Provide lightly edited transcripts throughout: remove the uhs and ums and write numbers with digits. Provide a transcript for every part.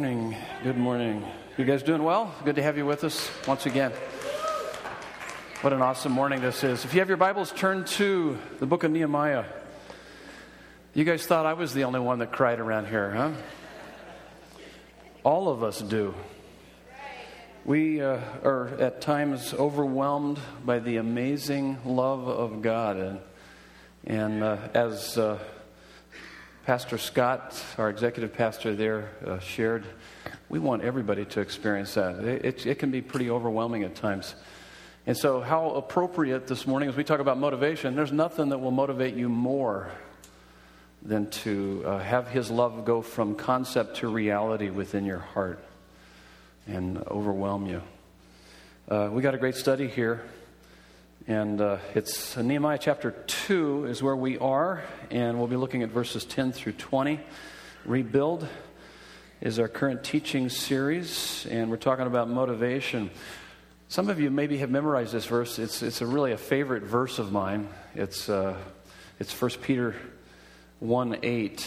morning. Good morning. You guys doing well? Good to have you with us once again. What an awesome morning this is. If you have your Bibles, turn to the book of Nehemiah. You guys thought I was the only one that cried around here, huh? All of us do. We are at times overwhelmed by the amazing love of God. And as Pastor Scott, our executive pastor there, shared, we want everybody to experience that. It can be pretty overwhelming at times. And so how appropriate this morning as we talk about motivation, there's nothing that will motivate you more than to have His love go from concept to reality within your heart and overwhelm you. We got a great study here, and it's Nehemiah chapter 2 is where we are, and we'll be looking at verses 10 through 20. Rebuild is our current teaching series, and we're talking about motivation. Some of you maybe have memorized this verse. It's really a favorite verse of mine. It's 1 Peter 1:8.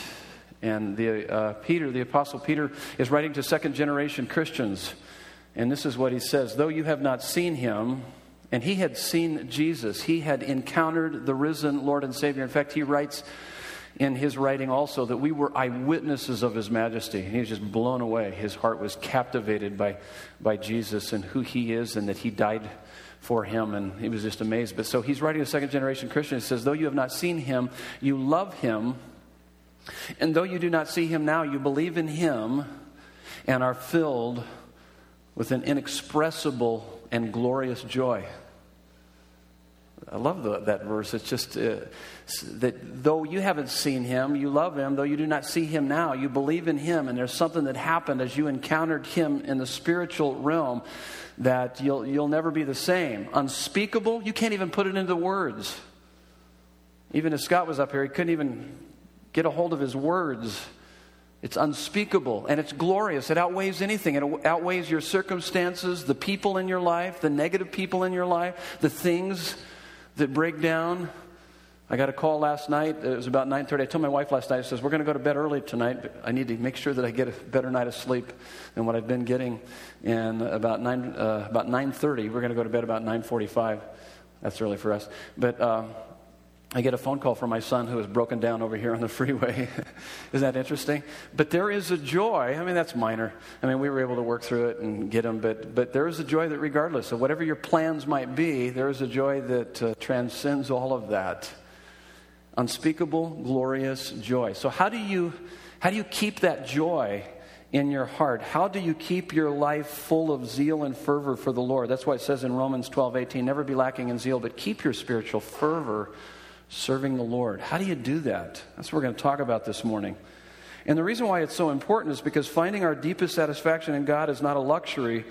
And the Apostle Peter is writing to second-generation Christians. And this is what he says. Though you have not seen him, and he had seen Jesus, he had encountered the risen Lord and Savior. In fact, he writes in his writing also that we were eyewitnesses of his majesty. And he was just blown away. His heart was captivated by Jesus and who he is and that he died for him. And he was just amazed. But so he's writing to second-generation Christians. He says, though you have not seen him, you love him. And though you do not see him now, you believe in him and are filled with an inexpressible and glorious joy. I love that verse. It's just that though you haven't seen him, you love him. Though you do not see him now, you believe in him. And there's something that happened as you encountered him in the spiritual realm that you'll never be the same. Unspeakable, you can't even put it into words. Even if Scott was up here, he couldn't even get a hold of his words. It's unspeakable, and it's glorious. It outweighs anything. It outweighs your circumstances, the people in your life, the negative people in your life, the things that break down. I got a call last night. It was about 9:30. I told my wife last night, I says, we're going to go to bed early tonight, but I need to make sure that I get a better night of sleep than what I've been getting. And about 9:30, we're going to go to bed about 9:45. That's early for us. But I get a phone call from my son who is broken down over here on the freeway. Isn't that interesting? But there is a joy. I mean, that's minor. I mean, we were able to work through it and get him. But there is a joy that regardless of whatever your plans might be, there is a joy that transcends all of that. Unspeakable, glorious joy. So how do you keep that joy in your heart? How do you keep your life full of zeal and fervor for the Lord? That's why it says in Romans 12:18, never be lacking in zeal, but keep your spiritual fervor serving the Lord. How do you do that? That's what we're going to talk about this morning. And the reason why it's so important is because finding our deepest satisfaction in God is not a luxury,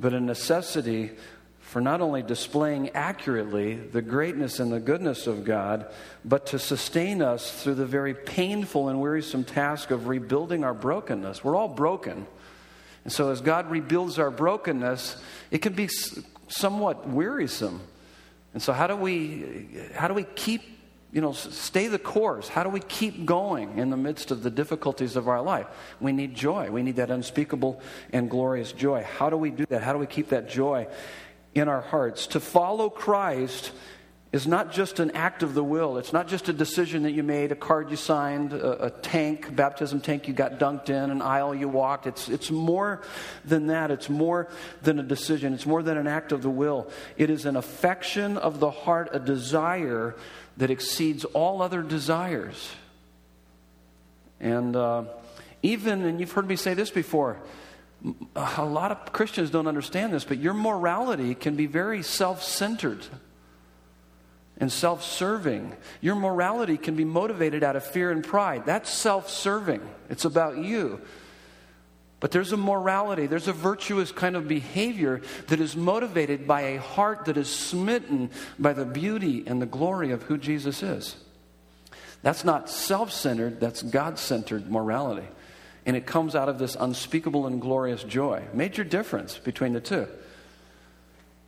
but a necessity for not only displaying accurately the greatness and the goodness of God, but to sustain us through the very painful and wearisome task of rebuilding our brokenness. We're all broken. And so as God rebuilds our brokenness, it can be somewhat wearisome. And so how do we keep, stay the course? How do we keep going in the midst of the difficulties of our life? We need joy. We need that unspeakable and glorious joy. How do we do that? How do we keep that joy in our hearts? To follow Christ is not just an act of the will. It's not just a decision that you made, a card you signed, a tank, baptism tank you got dunked in, an aisle you walked. It's more than that. It's more than a decision. It's more than an act of the will. It is an affection of the heart, a desire that exceeds all other desires. And and you've heard me say this before, a lot of Christians don't understand this, but your morality can be very self-centered and self-serving. Your morality can be motivated out of fear and pride. That's self-serving. It's about you. But there's a morality, there's a virtuous kind of behavior that is motivated by a heart that is smitten by the beauty and the glory of who Jesus is. That's not self-centered, that's God-centered morality. And it comes out of this unspeakable and glorious joy. Major difference between the two.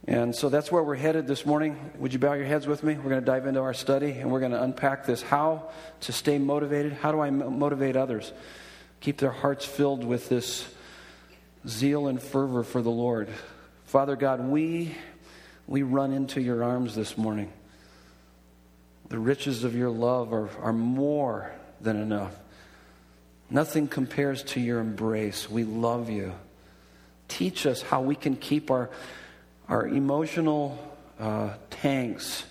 And so that's where we're headed this morning. Would you bow your heads with me? We're going to dive into our study, and we're going to unpack this. How to stay motivated. How do I motivate others? Keep their hearts filled with this zeal and fervor for the Lord. Father God, we run into your arms this morning. The riches of your love are more than enough. Nothing compares to your embrace. We love you. Teach us how we can keep our emotional tanks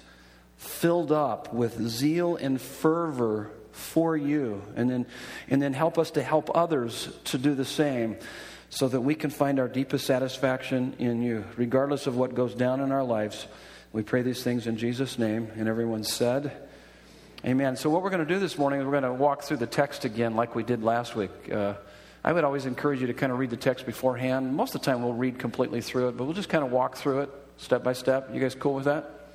filled up with zeal and fervor for you, and then help us to help others to do the same, so that we can find our deepest satisfaction in you, regardless of what goes down in our lives. We pray these things in Jesus' name, and everyone said, amen. So what we're going to do this morning is we're going to walk through the text again like we did last week. I would always encourage you to kind of read the text beforehand. Most of the time we'll read completely through it, but we'll just kind of walk through it step by step. You guys cool with that?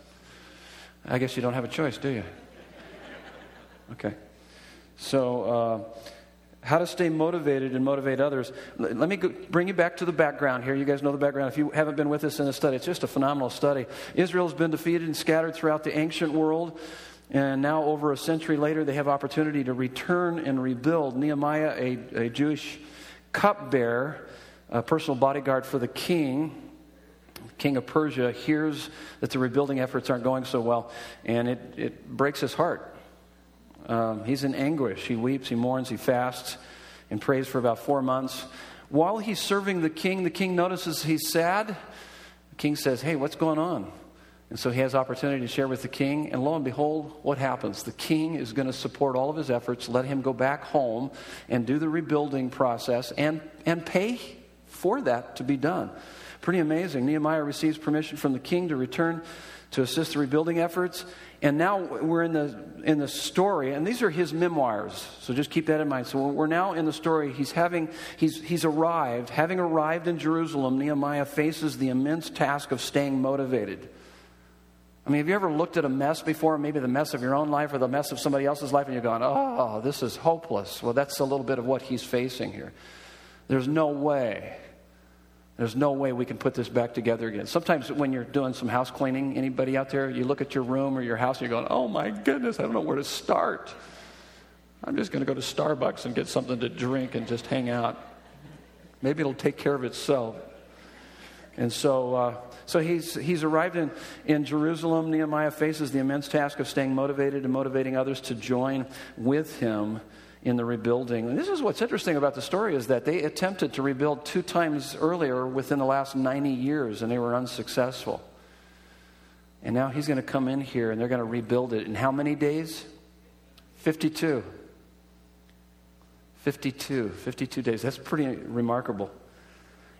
I guess you don't have a choice, do you? Okay. So how to stay motivated and motivate others. Let me bring you back to the background here. You guys know the background. If you haven't been with us in the study, it's just a phenomenal study. Israel's been defeated and scattered throughout the ancient world. And now over a century later, they have opportunity to return and rebuild. Nehemiah, a Jewish cupbearer, a personal bodyguard for the king of Persia, hears that the rebuilding efforts aren't going so well. And it breaks his heart. He's in anguish. He weeps, he mourns, he fasts, and prays for about 4 months. While he's serving the king notices he's sad. The king says, hey, what's going on? And so he has opportunity to share with the king. And lo and behold, what happens? The king is going to support all of his efforts, let him go back home and do the rebuilding process and pay for that to be done. Pretty amazing. Nehemiah receives permission from the king to return to assist the rebuilding efforts. And now we're in the story, and these are his memoirs, so just keep that in mind. So we're now in the story. Having arrived in Jerusalem, Nehemiah faces the immense task of staying motivated. I mean, have you ever looked at a mess before? Maybe the mess of your own life or the mess of somebody else's life, and you're going, oh, this is hopeless. Well, that's a little bit of what he's facing here. There's no way we can put this back together again. Sometimes when you're doing some house cleaning, anybody out there, you look at your room or your house and you're going, oh my goodness, I don't know where to start. I'm just going to go to Starbucks and get something to drink and just hang out. Maybe it'll take care of itself. And so he's arrived in Jerusalem. Nehemiah faces the immense task of staying motivated and motivating others to join with him in the rebuilding. And this is what's interesting about the story, is that they attempted to rebuild 2 times earlier within the last 90 years, and they were unsuccessful. And now he's going to come in here, and they're going to rebuild it in how many days? 52 days. That's pretty remarkable.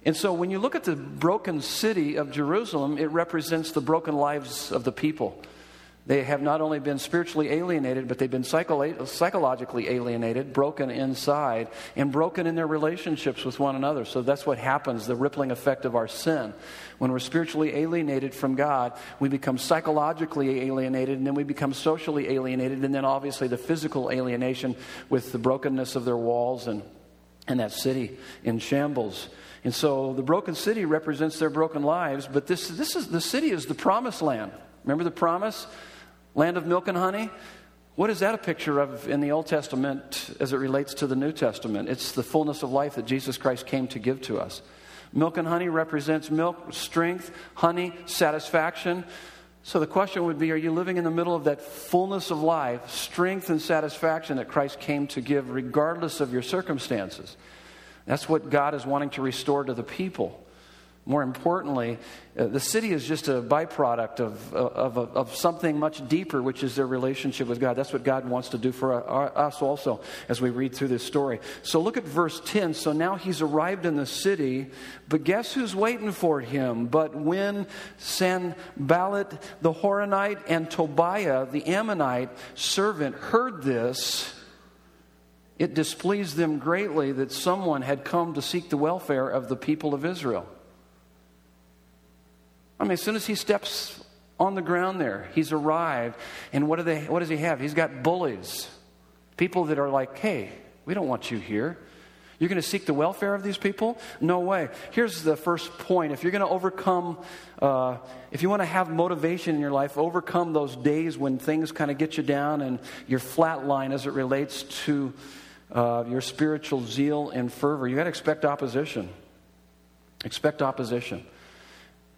And so when you look at the broken city of Jerusalem, it represents the broken lives of the people. They have not only been spiritually alienated, but they've been psychologically alienated, broken inside, and broken in their relationships with one another. So that's what happens, the rippling effect of our sin. When we're spiritually alienated from God, we become psychologically alienated, and then we become socially alienated, and then obviously the physical alienation with the brokenness of their walls and that city in shambles. And so the broken city represents their broken lives, but this is the city is the promised land. Remember the promise? Land of milk and honey? What is that a picture of in the Old Testament as it relates to the New Testament? It's the fullness of life that Jesus Christ came to give to us. Milk and honey represents milk, strength, honey, satisfaction. So the question would be, are you living in the middle of that fullness of life, strength and satisfaction that Christ came to give regardless of your circumstances? That's what God is wanting to restore to the people. More importantly, the city is just a byproduct of something much deeper, which is their relationship with God. That's what God wants to do for us also as we read through this story. So look at verse 10. So now he's arrived in the city, but guess who's waiting for him? But when Sanballat the Horonite and Tobiah the Ammonite servant heard this, it displeased them greatly that someone had come to seek the welfare of the people of Israel. I mean, as soon as he steps on the ground there, he's arrived, and what does he have? He's got bullies, people that are like, hey, we don't want you here. You're going to seek the welfare of these people? No way. Here's the first point. If you're going to overcome, if you want to have motivation in your life, overcome those days when things kind of get you down and you're flatline as it relates to your spiritual zeal and fervor. You got to expect opposition. Expect opposition.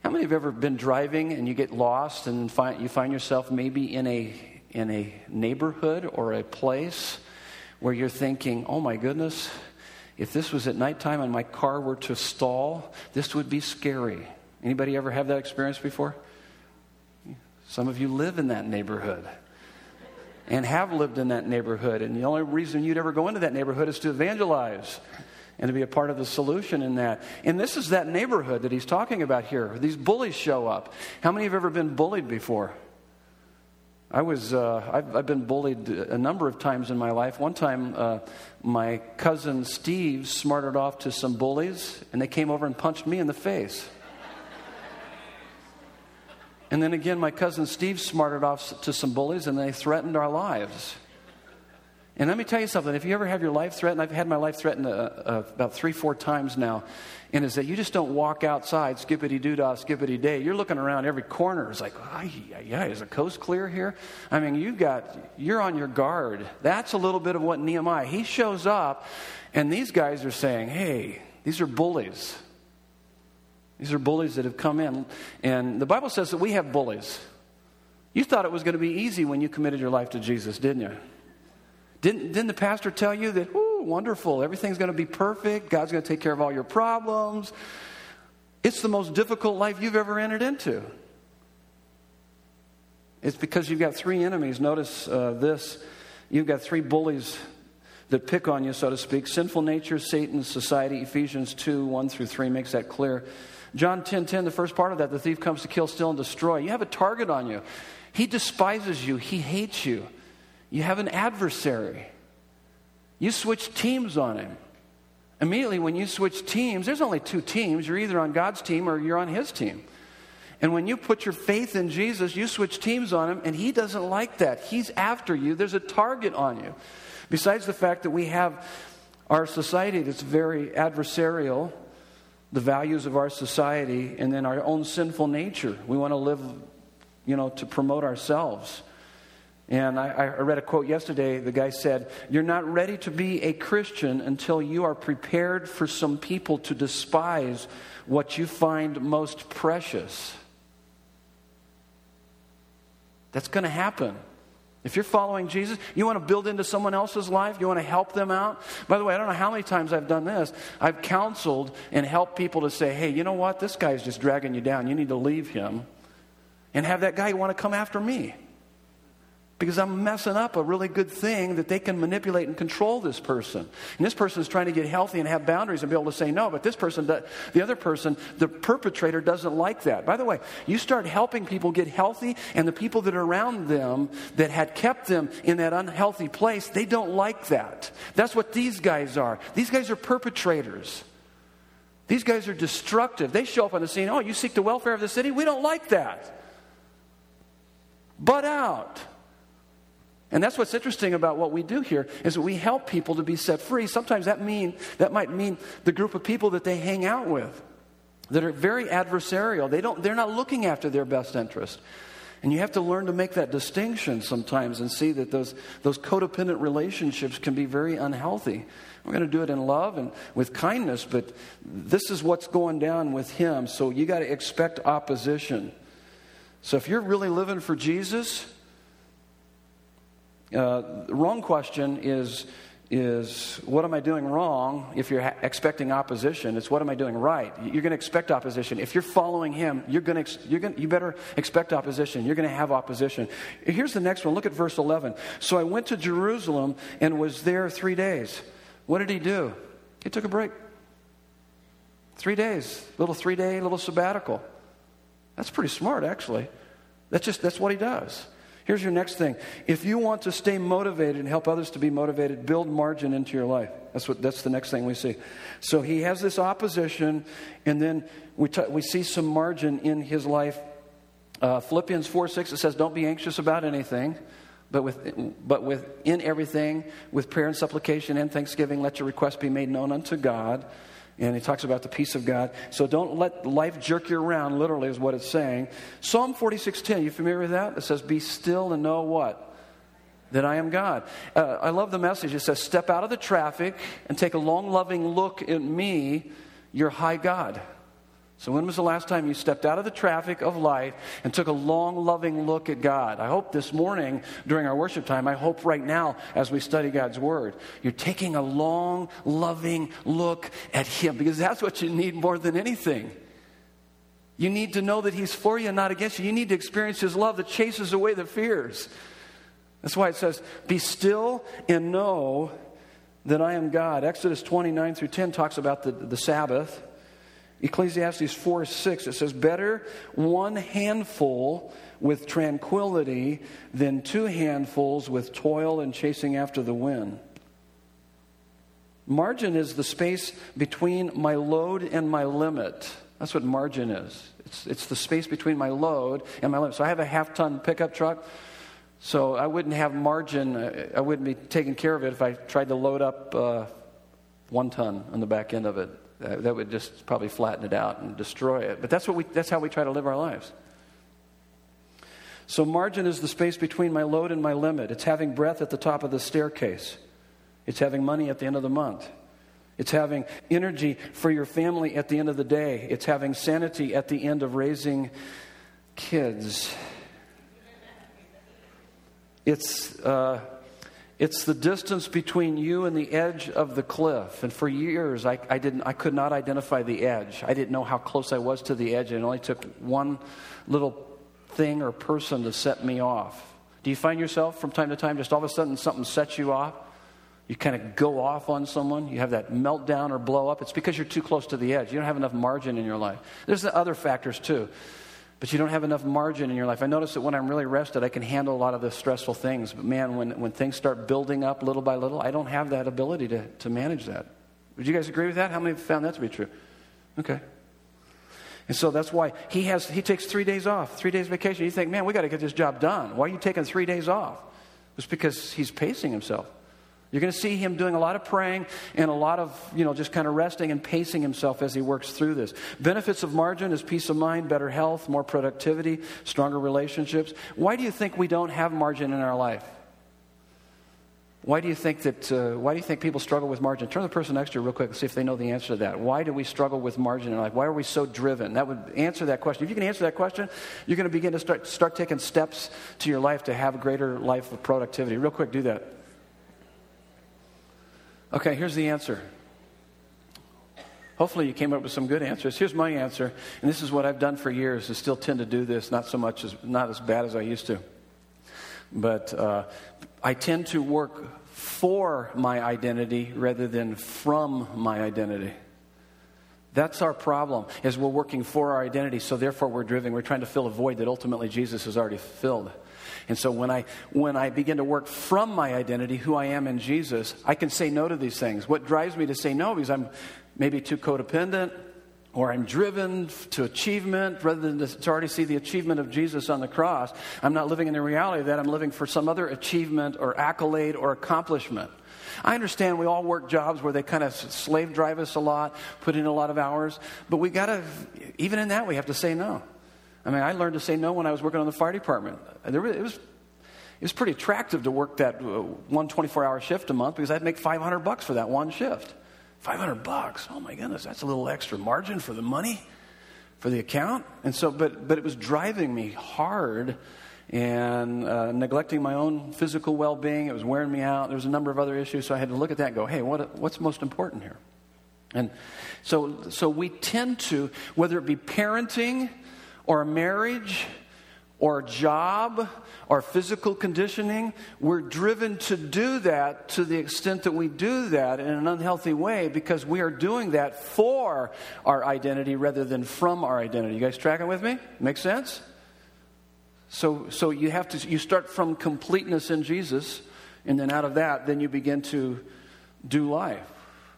How many have ever been driving and you get lost and you find yourself maybe in a neighborhood or a place where you're thinking, oh my goodness, if this was at nighttime and my car were to stall, this would be scary. Anybody ever have that experience before? Some of you live in that neighborhood and have lived in that neighborhood, and the only reason you'd ever go into that neighborhood is to evangelize and to be a part of the solution in that. And this is that neighborhood that he's talking about here. These bullies show up. How many have ever been bullied before? I've been bullied a number of times in my life. One time, my cousin Steve smarted off to some bullies, and they came over and punched me in the face. And then again, my cousin Steve smarted off to some bullies, and they threatened our lives. And let me tell you something. If you ever have your life threatened, I've had my life threatened about 3-4 times now, and is that you just don't walk outside, skippity-doo-dah, skippity-day. You're looking around every corner. It's like, yeah, is the coast clear here? I mean, you're on your guard. That's a little bit of what Nehemiah, he shows up, and these guys are saying, hey, these are bullies. These are bullies that have come in. And the Bible says that we have bullies. You thought it was going to be easy when you committed your life to Jesus, didn't you? Didn't the pastor tell you that, ooh, wonderful, everything's going to be perfect, God's going to take care of all your problems? It's the most difficult life you've ever entered into. It's because you've got 3 enemies. Notice this. You've got 3 bullies that pick on you, so to speak. Sinful nature, Satan, society. Ephesians 2:1-3 makes that clear. John 10:10, the first part of that, the thief comes to kill, steal, and destroy. You have a target on you. He despises you. He hates you. You have an adversary. You switch teams on him. Immediately when you switch teams, there's only 2 teams. You're either on God's team or you're on his team. And when you put your faith in Jesus, you switch teams on him, and he doesn't like that. He's after you. There's a target on you. Besides the fact that we have our society that's very adversarial, the values of our society, and then our own sinful nature. We want to live, to promote ourselves. And I read a quote yesterday. The guy said, "You're not ready to be a Christian until you are prepared for some people to despise what you find most precious." That's going to happen. If you're following Jesus, you want to build into someone else's life. You want to help them out. By the way, I don't know how many times I've done this. I've counseled and helped people to say, hey, you know what? This guy's just dragging you down. You need to leave him. And have that guy want to come after me. Because I'm messing up a really good thing that they can manipulate and control this person. And this person is trying to get healthy and have boundaries and be able to say no. But this person, the other person, the perpetrator doesn't like that. By the way, you start helping people get healthy, and the people that are around them that had kept them in that unhealthy place, they don't like that. That's what these guys are. These guys are perpetrators. These guys are destructive. They show up on the scene. Oh, you seek the welfare of the city? We don't like that. Butt out. And that's what's interesting about what we do here is that we help people to be set free. Sometimes that might mean the group of people that they hang out with that are very adversarial. They're not looking after their best interest. And you have to learn to make that distinction sometimes and see that those codependent relationships can be very unhealthy. We're going to do it in love and with kindness, but this is what's going down with him. So you got to expect opposition. So if you're really living for Jesus, the wrong question is what am I doing wrong? If you're expecting opposition, it's what am I doing right? You're going to expect opposition. If you're following him, you better expect opposition. You're going to have opposition. Here's the next one. Look at verse 11. So I went to Jerusalem and was there 3 days. What did he do? He took a break. 3 days, little 3-day, little sabbatical. That's pretty smart, actually. That's what he does. Here's your next thing. If you want to stay motivated and help others to be motivated, build margin into your life. That's the next thing we see. So he has this opposition, and then we see some margin in his life. Philippians 4:6, it says, don't be anxious about anything, but in everything, with prayer and supplication and thanksgiving, let your requests be made known unto God. And he talks about the peace of God. So don't let life jerk you around, literally, is what it's saying. Psalm 46:10, you familiar with that? It says, be still and know what? That I am God. I love the message. It says, step out of the traffic and take a long, loving look at me, your high God. So when was the last time you stepped out of the traffic of life and took a long, loving look at God? I hope this morning during our worship time, I hope right now as we study God's Word, you're taking a long, loving look at Him, because that's what you need more than anything. You need to know that He's for you and not against you. You need to experience His love that chases away the fears. That's why it says, be still and know that I am God. Exodus 29-10 talks about the Sabbath. Ecclesiastes 4:6, it says, better one handful with tranquility than two handfuls with toil and chasing after the wind. Margin is the space between my load and my limit. That's what margin is. It's the space between my load and my limit. So I have a half-ton pickup truck, so I wouldn't have margin. I wouldn't be taking care of it if I tried to load up 1 ton on the back end of it. That would just probably flatten it out and destroy it. But that's how we try to live our lives. So margin is the space between my load and my limit. It's having breath at the top of the staircase. It's having money at the end of the month. It's having energy for your family at the end of the day. It's having sanity at the end of raising kids. It's the distance between you and the edge of the cliff. And for years, I could not identify the edge. I didn't know how close I was to the edge. It only took one little thing or person to set me off. Do you find yourself from time to time, just all of a sudden something sets you off? You kind of go off on someone. You have that meltdown or blow up. It's because you're too close to the edge. You don't have enough margin in your life. There's other factors too. But you don't have enough margin in your life. I notice that when I'm really rested, I can handle a lot of the stressful things. But man, when things start building up little by little, I don't have that ability to manage that. Would you guys agree with that? How many have found that to be true? Okay. And so that's why he takes 3 days off, 3 days vacation. You think, man, we got to get this job done. Why are you taking 3 days off? It's because he's pacing himself. You're going to see him doing a lot of praying and a lot of, just kind of resting and pacing himself as he works through this. Benefits of margin is peace of mind, better health, more productivity, stronger relationships. Why do you think we don't have margin in our life? Why do you think that? Why do you think people struggle with margin? Turn to the person next to you real quick and see if they know the answer to that. Why do we struggle with margin in life? Why are we so driven? That would answer that question. If you can answer that question, you're going to begin to start taking steps to your life to have a greater life of productivity. Real quick, do that. Okay, here's the answer. Hopefully you came up with some good answers. Here's my answer, and this is what I've done for years and still tend to do this, not as bad as I used to. But I tend to work for my identity rather than from my identity. That's our problem, is we're working for our identity, so therefore we're driven. We're trying to fill a void that ultimately Jesus has already filled. And so when I begin to work from my identity, who I am in Jesus, I can say no to these things. What drives me to say no is I'm maybe too codependent, or I'm driven to achievement rather than to already see the achievement of Jesus on the cross. I'm not living in the reality of that. I'm living for some other achievement or accolade or accomplishment. I understand we all work jobs where they kind of slave drive us a lot, put in a lot of hours, but even in that, we have to say no. I mean, I learned to say no when I was working on the fire department. It was pretty attractive to work that one 24-hour shift a month because I'd make $500 for that one shift. $500? Oh my goodness, that's a little extra margin for the money, for the account. And so, but it was driving me hard. And neglecting my own physical well-being, it was wearing me out. There was a number of other issues, so I had to look at that and go, hey, what's most important here? And so we tend to, whether it be parenting or a marriage or a job or physical conditioning, we're driven to do that to the extent that we do that in an unhealthy way because we are doing that for our identity rather than from our identity. You guys tracking with me? Make sense? So you start from completeness in Jesus, and then out of that, then you begin to do life.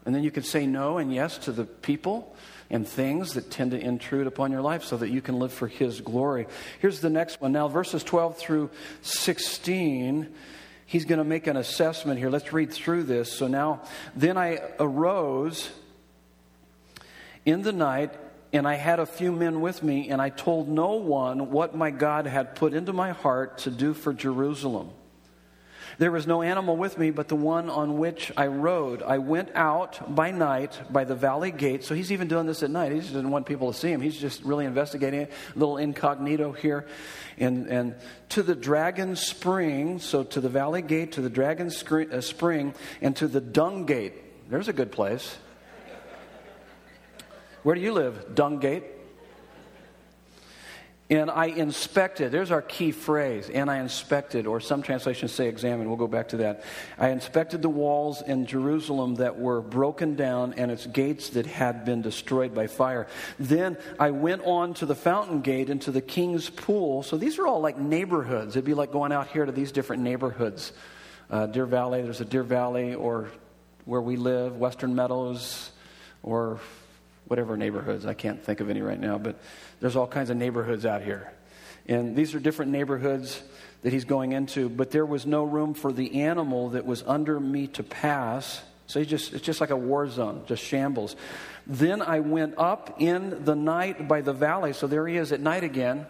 And then you can say no and yes to the people and things that tend to intrude upon your life so that you can live for His glory. Here's the next one. Now, verses 12-16, he's going to make an assessment here. Let's read through this. So now, then I arose in the night, and I had a few men with me, and I told no one what my God had put into my heart to do for Jerusalem. There was no animal with me but the one on which I rode. I went out by night by the valley gate. So he's even doing this at night. He just didn't want people to see him. He's just really investigating it, a little incognito here. And to the dragon spring, so to the valley gate, to the dragon spring, and to the dung gate. There's a good place. Where do you live? Dung gate. And I inspected. There's our key phrase. And I inspected, or some translations say examine. We'll go back to that. I inspected the walls in Jerusalem that were broken down and its gates that had been destroyed by fire. Then I went on to the fountain gate and to the king's pool. So these are all like neighborhoods. It'd be like going out here to these different neighborhoods. Deer Valley, there's a Deer Valley, or where we live, Western Meadows, or whatever neighborhoods. I can't think of any right now, but there's all kinds of neighborhoods out here. And these are different neighborhoods that he's going into, but there was no room for the animal that was under me to pass. So it's just like a war zone, just shambles. Then I went up in the night by the valley. So there he is at night again.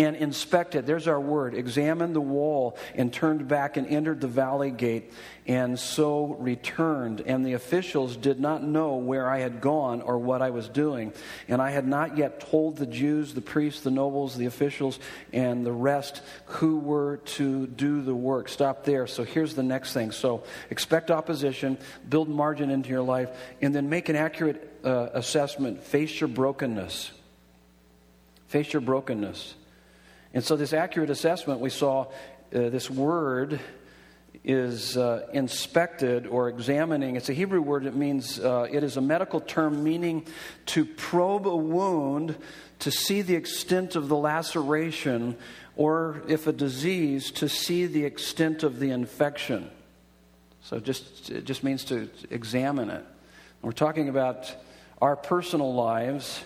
And inspected, there's our word, examined the wall and turned back and entered the valley gate and so returned. And the officials did not know where I had gone or what I was doing. And I had not yet told the Jews, the priests, the nobles, the officials, and the rest who were to do the work. Stop there. So here's the next thing. So expect opposition, build margin into your life, and then make an accurate assessment. Face your brokenness. Face your brokenness. And so this accurate assessment we saw, this word is inspected or examining. It's a Hebrew word. It means, it is a medical term meaning to probe a wound to see the extent of the laceration, or if a disease, to see the extent of the infection. So it just means to examine it. We're talking about our personal lives.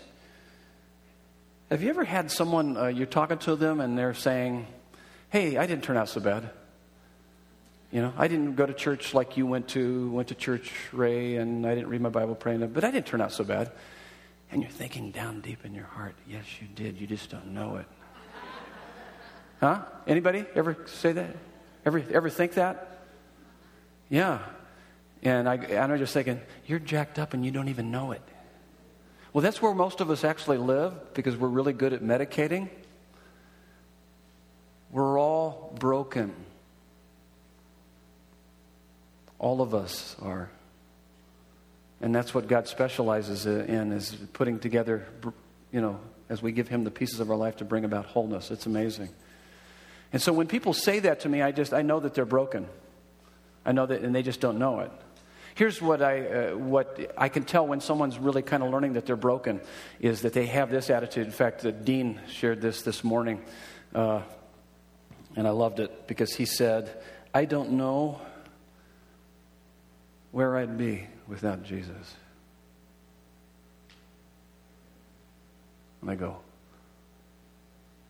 Have you ever had someone, you're talking to them and they're saying, hey, I didn't turn out so bad. You know, I didn't go to church like you went to church, Ray, and I didn't read my Bible, pray, but I didn't turn out so bad. And you're thinking down deep in your heart, yes, you did. You just don't know it. Huh? Anybody ever say that? Ever think that? Yeah. And I'm just thinking, you're jacked up and you don't even know it. Well, that's where most of us actually live, because we're really good at medicating. We're all broken. All of us are. And that's what God specializes in, is putting together, you know, as we give him the pieces of our life to bring about wholeness. It's amazing. And so when people say that to me, I know that they're broken. I know that, and they just don't know it. Here's what I can tell when someone's really kind of learning that they're broken, is that they have this attitude. In fact, the dean shared this morning, and I loved it, because he said, I don't know where I'd be without Jesus. And I go,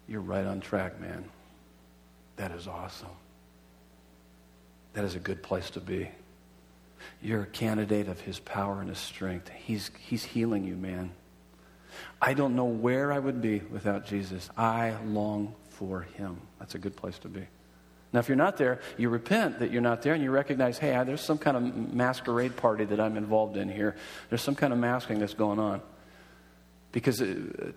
you're right on track, man. That is awesome. That is a good place to be. You're a candidate of his power and his strength. He's healing you, man. I don't know where I would be without Jesus. I long for him. That's a good place to be. Now, if you're not there, you repent that you're not there, and you recognize, hey, there's some kind of masquerade party that I'm involved in here. There's some kind of masking that's going on. Because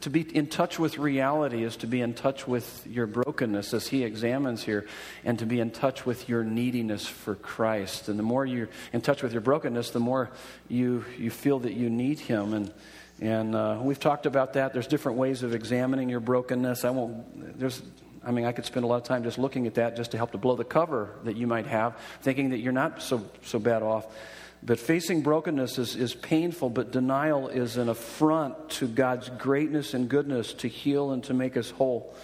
to be in touch with reality is to be in touch with your brokenness, as he examines here, and to be in touch with your neediness for Christ. And the more you're in touch with your brokenness, the more you feel that you need him. And we've talked about that. There's different ways of examining your brokenness. I could spend a lot of time just looking at that, just to help to blow the cover that you might have, thinking that you're not so bad off. But facing brokenness is painful, but denial is an affront to God's greatness and goodness to heal and to make us whole.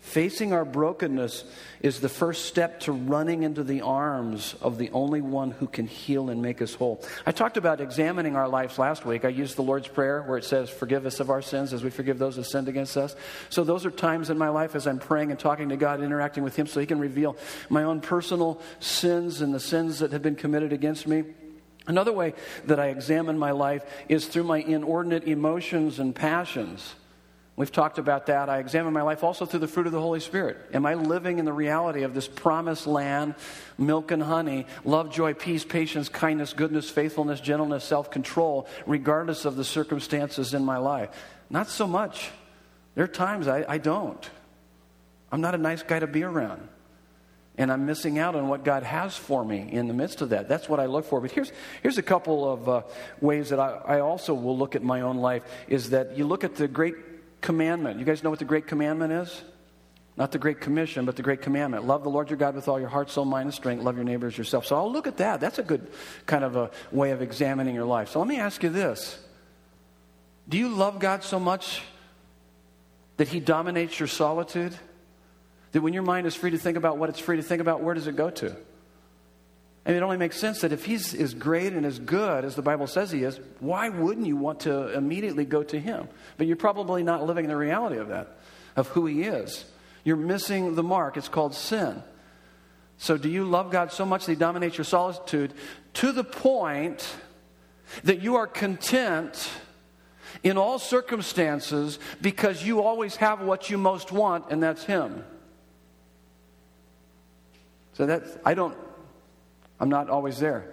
Facing our brokenness is the first step to running into the arms of the only one who can heal and make us whole. I talked about examining our lives last week. I used the Lord's Prayer, where it says, forgive us of our sins as we forgive those who sinned against us. So those are times in my life as I'm praying and talking to God, interacting with him so he can reveal my own personal sins and the sins that have been committed against me. Another way that I examine my life is through my inordinate emotions and passions. We've talked about that. I examine my life also through the fruit of the Holy Spirit. Am I living in the reality of this promised land, milk and honey, love, joy, peace, patience, kindness, goodness, faithfulness, gentleness, self-control, regardless of the circumstances in my life? Not so much. There are times I don't. I'm not a nice guy to be around. And I'm missing out on what God has for me in the midst of that. That's what I look for. But here's a couple of ways that I also will look at my own life, is that you look at the Great Commandment. You guys know what the Great Commandment is? Not the Great Commission, but the Great Commandment. Love the Lord your God with all your heart, soul, mind, and strength. Love your neighbor as yourself. So I'll look at that. That's a good kind of a way of examining your life. So let me ask you this. Do you love God so much that He dominates your solitude? That when your mind is free to think about what it's free to think about, where does it go to? And it only makes sense that if He's as great and as good as the Bible says He is, why wouldn't you want to immediately go to Him? But you're probably not living the reality of that, of who He is. You're missing the mark. It's called sin. So do you love God so much that He dominates your solitude to the point that you are content in all circumstances because you always have what you most want, and that's Him? So I'm not always there.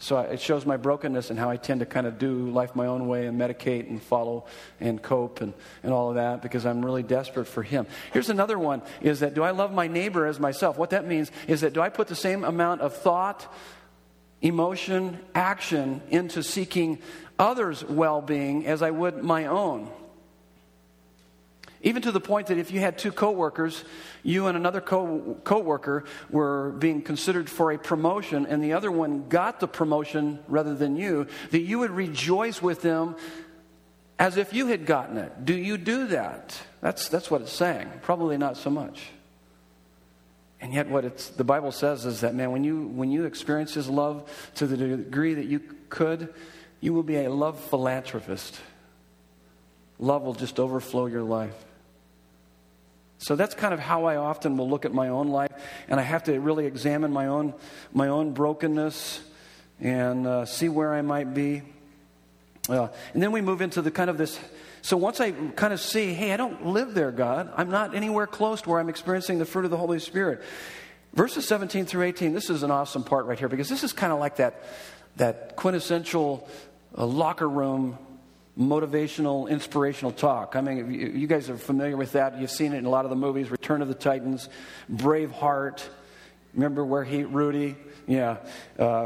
So it shows my brokenness and how I tend to kind of do life my own way and medicate and follow and cope and all of that because I'm really desperate for Him. Here's another one, is that do I love my neighbor as myself? What that means is that do I put the same amount of thought, emotion, action into seeking others' well-being as I would my own? Even to the point that if you had two co-workers, you and another co-worker were being considered for a promotion and the other one got the promotion rather than you, that you would rejoice with them as if you had gotten it. Do you do that? That's what it's saying. Probably not so much. And yet what the Bible says is that, man, when you experience His love to the degree that you could, you will be a love philanthropist. Love will just overflow your life. So that's kind of how I often will look at my own life, and I have to really examine my own brokenness and see where I might be. And then we move into the kind of this. So once I kind of see, hey, I don't live there, God. I'm not anywhere close to where I'm experiencing the fruit of the Holy Spirit. Verses 17 through 18. This is an awesome part right here because this is kind of like that quintessential locker room motivational, inspirational talk. I mean, you guys are familiar with that. You've seen it in a lot of the movies. Return of the Titans, Braveheart. Remember where Rudy? Yeah.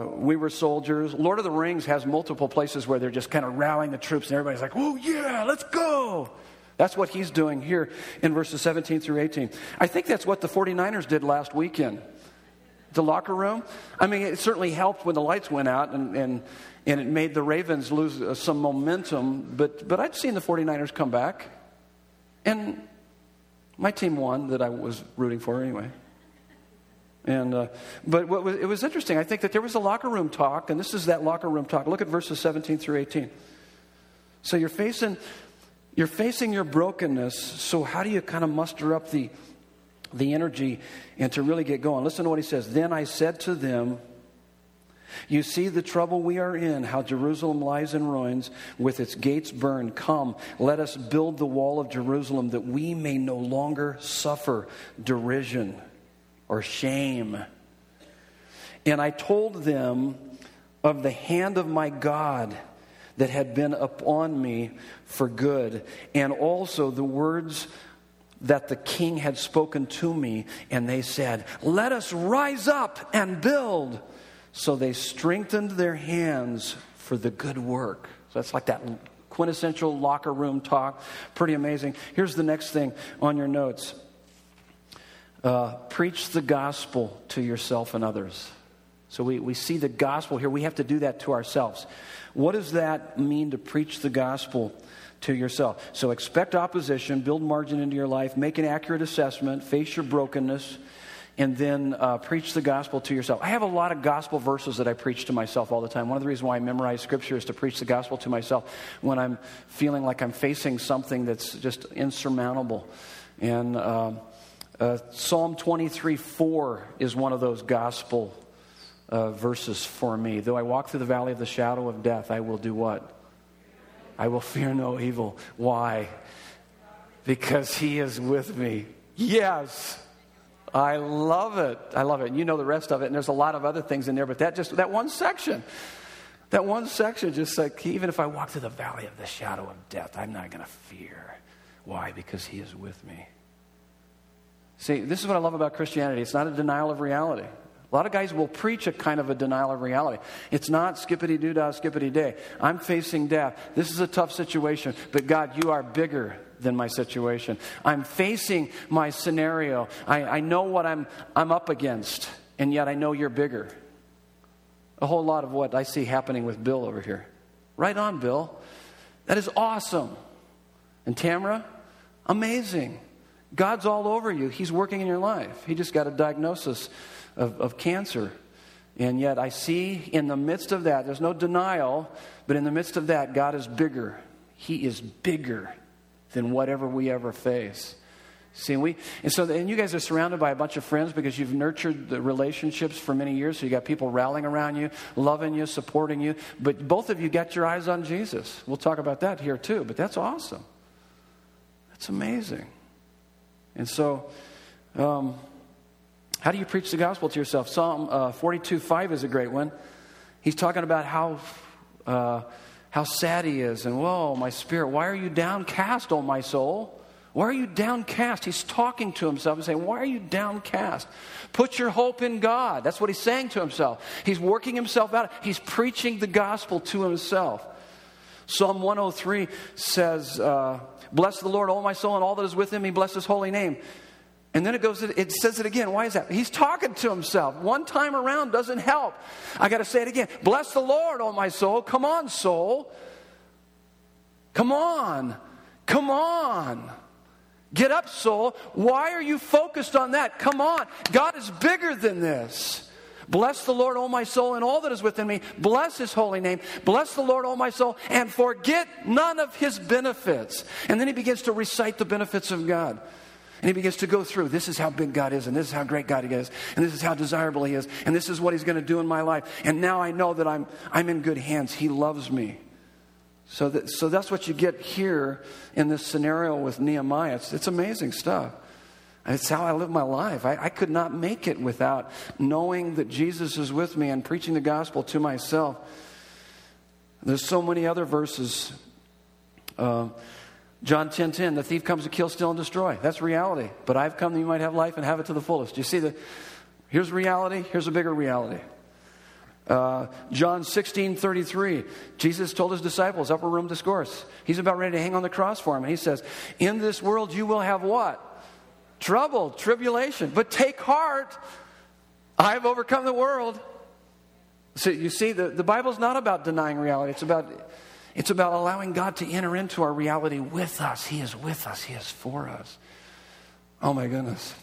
We Were Soldiers. Lord of the Rings has multiple places where they're just kind of rallying the troops and everybody's like, oh yeah, let's go. That's what He's doing here in verses 17 through 18. I think that's what the 49ers did last weekend. The locker room. I mean, it certainly helped when the lights went out and it made the Ravens lose some momentum. But I'd seen the 49ers come back. And my team won that I was rooting for anyway. And but it was interesting. I think that there was a locker room talk. And this is that locker room talk. Look at verses 17 through 18. So you're facing your brokenness. So how do you kind of muster up the energy and to really get going? Listen to what he says. Then I said to them, you see the trouble we are in, how Jerusalem lies in ruins with its gates burned. Come, let us build the wall of Jerusalem that we may no longer suffer derision or shame. And I told them of the hand of my God that had been upon me for good, and also the words that the king had spoken to me, and they said, let us rise up and build. So they strengthened their hands for the good work. So that's like that quintessential locker room talk. Pretty amazing. Here's the next thing on your notes. Preach the gospel to yourself and others. So we see the gospel here. We have to do that to ourselves. What does that mean to preach the gospel to yourself? So expect opposition, build margin into your life, make an accurate assessment, face your brokenness, and then preach the gospel to yourself. I have a lot of gospel verses that I preach to myself all the time. One of the reasons why I memorize scripture is to preach the gospel to myself when I'm feeling like I'm facing something that's just insurmountable. And Psalm 23:4 is one of those gospel verses for me. Though I walk through the valley of the shadow of death, I will do what? I will fear no evil. Why? because he is with me. Yes. I love it. I love it. And you know the rest of it. And there's a lot of other things in there, but that one section, just like, even if I walk through the valley of the shadow of death, I'm not going to fear. Why? Because he is with me. See, this is what I love about Christianity. It's not a denial of reality. A lot of guys will preach a kind of a denial of reality. It's not skippity-doo-dah, skippity-day. I'm facing death. This is a tough situation, but God, you are bigger than my situation. I'm facing my scenario. I know what I'm up against, and yet I know you're bigger. A whole lot of what I see happening with Bill over here. Right on, Bill. That is awesome. And Tamara, amazing. God's all over you. He's working in your life. He just got a diagnosis of cancer. And yet I see in the midst of that, there's no denial, but in the midst of that, God is bigger. He is bigger than whatever we ever face. See, and you guys are surrounded by a bunch of friends because you've nurtured the relationships for many years. So you got people rallying around you, loving you, supporting you. But both of you got your eyes on Jesus. We'll talk about that here too. But that's awesome. That's amazing. And so, how do you preach the gospel to yourself? Psalm 42:5 is a great one. He's talking about how sad he is. And, whoa, my spirit, why are you downcast, O my soul? Why are you downcast? He's talking to himself and saying, why are you downcast? Put your hope in God. That's what he's saying to himself. He's working himself out. He's preaching the gospel to himself. Psalm 103 says, bless the Lord, O my soul, and all that is within me. Bless his holy name. And then it says it again. Why is that? He's talking to himself. One time around doesn't help. I got to say it again. Bless the Lord, O my soul. Come on, soul. Come on. Come on. Get up, soul. Why are you focused on that? Come on. God is bigger than this. Bless the Lord, O my soul, and all that is within me. Bless his holy name. Bless the Lord, O my soul, and forget none of his benefits. And then he begins to recite the benefits of God. And he begins to go through, this is how big God is, and this is how great God is, and this is how desirable he is, and this is what he's going to do in my life. And now I know that I'm in good hands. He loves me. So that's what you get here in this scenario with Nehemiah. It's amazing stuff. It's how I live my life. I could not make it without knowing that Jesus is with me and preaching the gospel to myself. There's so many other verses. John 10:10, the thief comes to kill, steal, and destroy. That's reality. But I've come that you might have life and have it to the fullest. You see, here's reality. Here's a bigger reality. John 16:33, Jesus told his disciples, upper room discourse. He's about ready to hang on the cross for him. And he says, in this world you will have what? Trouble, tribulation, but take heart, I've overcome the world. So you see, the Bible's not about denying reality. It's about allowing God to enter into our reality with us. He is with us. He is for us. Oh my goodness.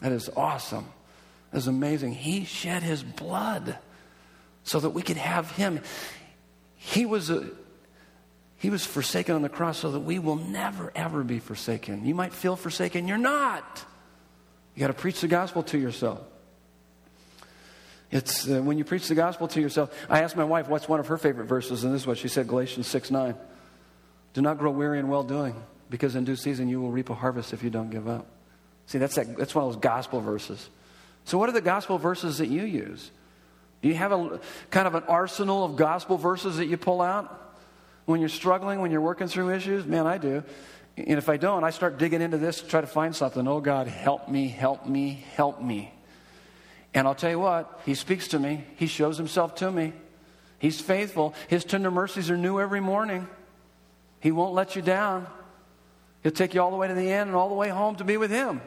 That is awesome. That is amazing. He shed his blood so that we could have him. He was forsaken on the cross so that we will never, ever be forsaken. You might feel forsaken. You're not. You got to preach the gospel to yourself. It's when you preach the gospel to yourself. I asked my wife what's one of her favorite verses, and this is what she said, Galatians 6:9. Do not grow weary in well-doing, because in due season you will reap a harvest if you don't give up. See, that's one of those gospel verses. So what are the gospel verses that you use? Do you have a kind of an arsenal of gospel verses that you pull out? When you're struggling, when you're working through issues, man, I do. And if I don't, I start digging into this to try to find something. Oh, God, help me, help me, help me. And I'll tell you what, he speaks to me. He shows himself to me. He's faithful. His tender mercies are new every morning. He won't let you down. He'll take you all the way to the end and all the way home to be with him.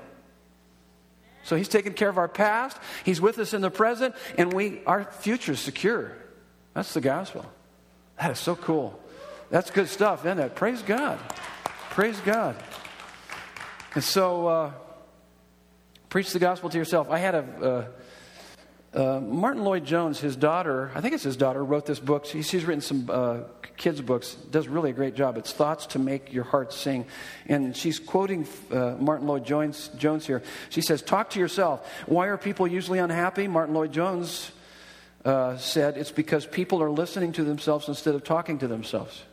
So he's taking care of our past. He's with us in the present. And our future is secure. That's the gospel. That is so cool. That's good stuff, isn't it? Praise God. Praise God. And so, preach the gospel to yourself. I had Martin Lloyd-Jones, his daughter, I think it's his daughter, wrote this book. She's written some kids' books. Does really a great job. It's Thoughts to Make Your Heart Sing. And she's quoting Martin Lloyd-Jones here. She says, talk to yourself. Why are people usually unhappy? Martin Lloyd-Jones said, it's because people are listening to themselves instead of talking to themselves.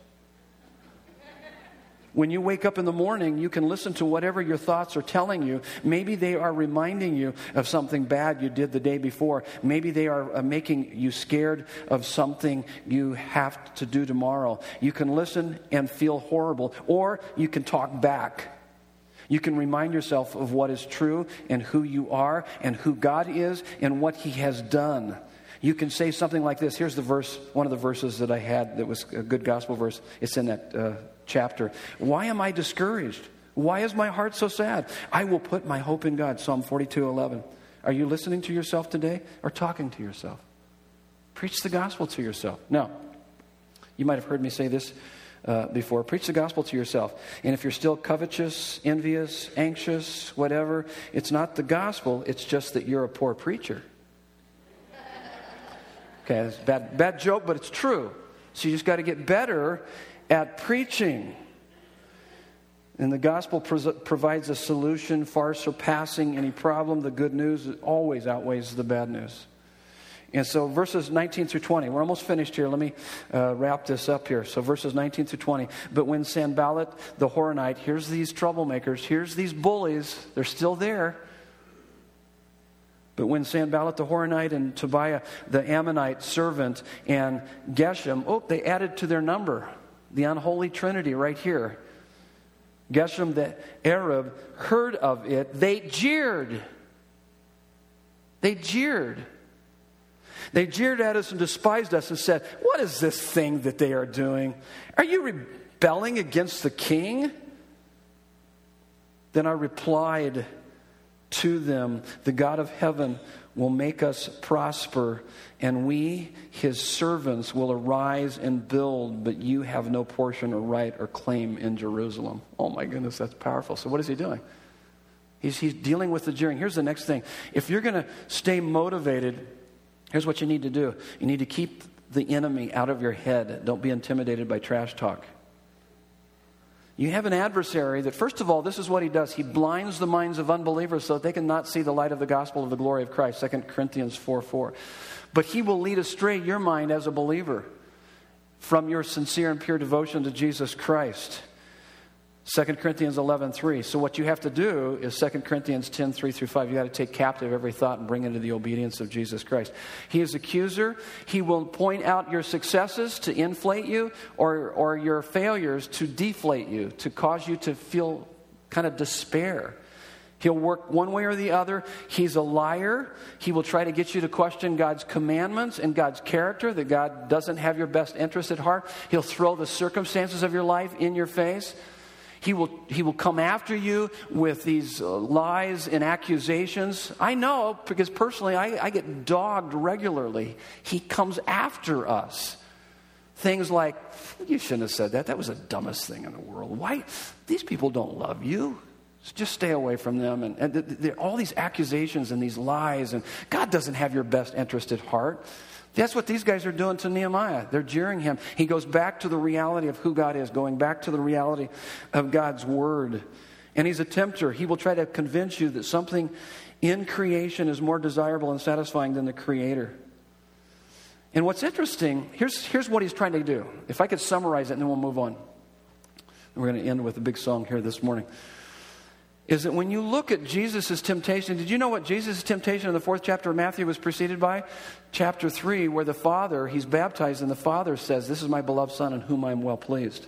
When you wake up in the morning, you can listen to whatever your thoughts are telling you. Maybe they are reminding you of something bad you did the day before. Maybe they are making you scared of something you have to do tomorrow. You can listen and feel horrible, or you can talk back. You can remind yourself of what is true and who you are and who God is and what He has done. You can say something like this. Here's the verse, one of the verses that I had that was a good gospel verse. It's in that chapter. Why am I discouraged? Why is my heart so sad? I will put my hope in God. Psalm 42:11. Are you listening to yourself today or talking to yourself? Preach the gospel to yourself. Now, you might have heard me say this before. Preach the gospel to yourself. And if you're still covetous, envious, anxious, whatever, it's not the gospel. It's just that you're a poor preacher. Okay, that's a bad joke, but it's true. So you just got to get better at preaching. And the gospel provides a solution far surpassing any problem. The good news always outweighs the bad news. And so verses 19 through 20. We're almost finished here. Let me wrap this up here. So verses 19 through 20. But when Sanballat the Horonite, here's these troublemakers, here's these bullies, they're still there. But when Sanballat the Horonite and Tobiah the Ammonite servant and Geshem, they added to their number. The unholy trinity right here. Geshem the Arab heard of it. They jeered. They jeered at us and despised us and said, "What is this thing that they are doing? Are you rebelling against the king?" Then I replied to them, "The God of heaven will make us prosper, and we, his servants, will arise and build, but you have no portion or right or claim in Jerusalem." Oh my goodness, that's powerful. So what is he doing? He's dealing with the jeering. Here's the next thing. If you're going to stay motivated, here's what you need to do. You need to keep the enemy out of your head. Don't be intimidated by trash talk. You have an adversary that, first of all, this is what he does. He blinds the minds of unbelievers so that they cannot see the light of the gospel of the glory of Christ, 2 Corinthians 4:4. But he will lead astray your mind as a believer from your sincere and pure devotion to Jesus Christ, 2 Corinthians 11:3. So what you have to do is 2 Corinthians 10:3 through 5. You got to take captive every thought and bring it into the obedience of Jesus Christ. He is accuser. He will point out your successes to inflate you or your failures to deflate you, to cause you to feel kind of despair. He'll work one way or the other. He's a liar. He will try to get you to question God's commandments and God's character, that God doesn't have your best interest at heart. He'll throw the circumstances of your life in your face. He will come after you with these lies and accusations. I know, because personally I get dogged regularly. He comes after us. Things like, "You shouldn't have said that. That was the dumbest thing in the world. Why? These people don't love you. So just stay away from them." And all these accusations and these lies. And God doesn't have your best interest at heart. That's what these guys are doing to Nehemiah. They're jeering him. He goes back to the reality of who God is, going back to the reality of God's word. And he's a tempter. He will try to convince you that something in creation is more desirable and satisfying than the Creator. And what's interesting, here's what he's trying to do. If I could summarize it, and then we'll move on. We're going to end with a big song here this morning. Is that when you look at Jesus' temptation, did you know what Jesus' temptation in the 4th chapter of Matthew was preceded by? Chapter 3, where the Father, he's baptized, and the Father says, "This is my beloved Son in whom I am well pleased."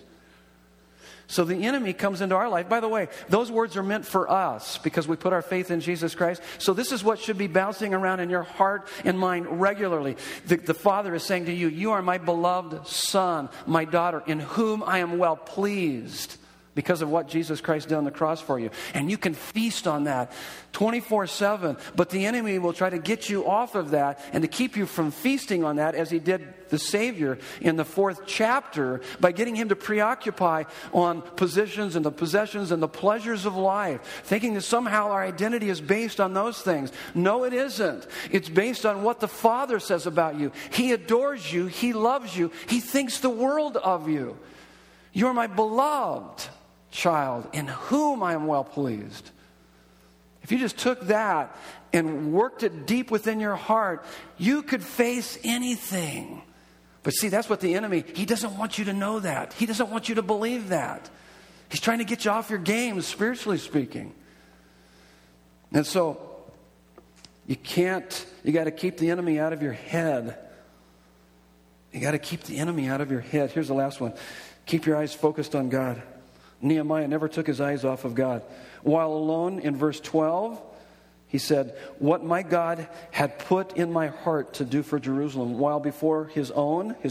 So the enemy comes into our life. By the way, those words are meant for us because we put our faith in Jesus Christ. So this is what should be bouncing around in your heart and mind regularly. The Father is saying to you, "You are my beloved Son, my daughter, in whom I am well pleased," because of what Jesus Christ did on the cross for you. And you can feast on that 24/7. But the enemy will try to get you off of that and to keep you from feasting on that, as he did the Savior in the 4th chapter, by getting him to preoccupy on positions and the possessions and the pleasures of life, thinking that somehow our identity is based on those things. No, it isn't. It's based on what the Father says about you. He adores you. He loves you. He thinks the world of you. "You're my beloved child, in whom I am well pleased." If you just took that and worked it deep within your heart, you could face anything. But see, that's what the enemy, he doesn't want you to know that. He doesn't want you to believe that. He's trying to get you off your game, spiritually speaking. And so you got to keep the enemy out of your head. You got to keep the enemy out of your head. Here's the last one. Keep your eyes focused on God. Nehemiah never took his eyes off of God. While alone, in verse 12, he said, what my God had put in my heart to do for Jerusalem, while before his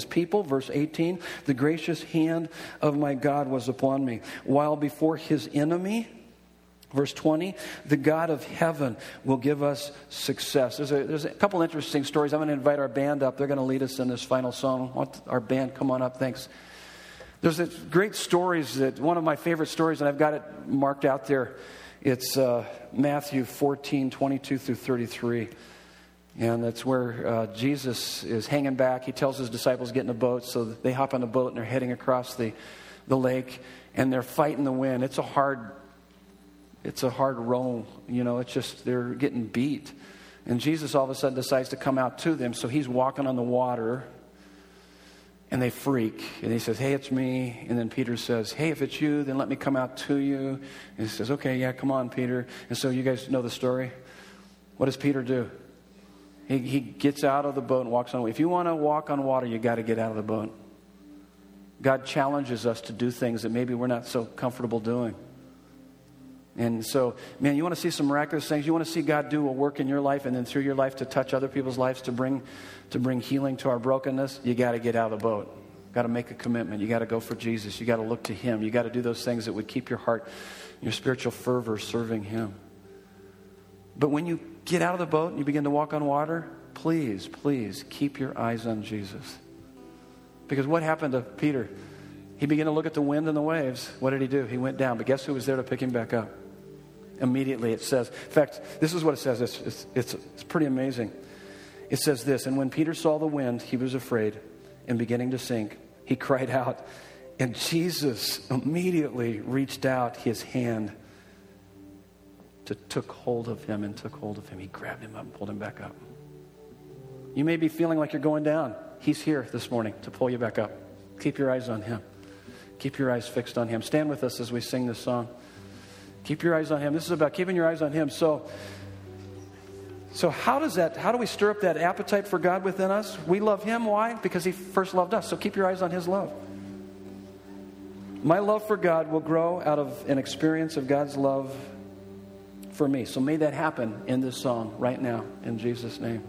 people, verse 18, the gracious hand of my God was upon me. While before his enemy, verse 20, the God of heaven will give us success. There's a couple interesting stories. I'm going to invite our band up. They're going to lead us in this final song. I want our band, come on up. Thanks. There's great stories that, one of my favorite stories, and I've got it marked out there. It's Matthew 14:22-33. And that's where Jesus is hanging back. He tells his disciples, get in a boat. So they hop on the boat and they're heading across the lake. And they're fighting the wind. It's a hard row. You know, it's just, they're getting beat. And Jesus all of a sudden decides to come out to them. So he's walking on the water. And they freak. And he says, hey, it's me. And then Peter says, hey, if it's you, then let me come out to you. And he says, okay, yeah, come on, Peter. And so you guys know the story. What does Peter do? He gets out of the boat and walks on water. If you want to walk on water, you got to get out of the boat. God challenges us to do things that maybe we're not so comfortable doing. And so, man, you want to see some miraculous things. You want to see God do a work in your life and then through your life to touch other people's lives, to bring healing to our brokenness. You got to get out of the boat. Got to make a commitment. You got to go for Jesus. You got to look to him. You got to do those things that would keep your heart, your spiritual fervor serving him. But when you get out of the boat and you begin to walk on water, please keep your eyes on Jesus. Because what happened to Peter? He began to look at the wind and the waves. What did he do? He went down. But guess who was there to pick him back up? Immediately, it says. In fact, this is what it says. It's pretty amazing. It says this, and when Peter saw the wind, he was afraid, and beginning to sink, he cried out. And Jesus immediately reached out his hand to took hold of him. He grabbed him up and pulled him back up. You may be feeling like you're going down. He's here this morning to pull you back up. Keep your eyes on him. Keep your eyes fixed on him. Stand with us as we sing this song. Keep your eyes on him. This is about keeping your eyes on him. So how do we stir up that appetite for God within us? We love him. Why? Because he first loved us. So keep your eyes on his love. My love for God will grow out of an experience of God's love for me. So may that happen in this song right now in Jesus' name.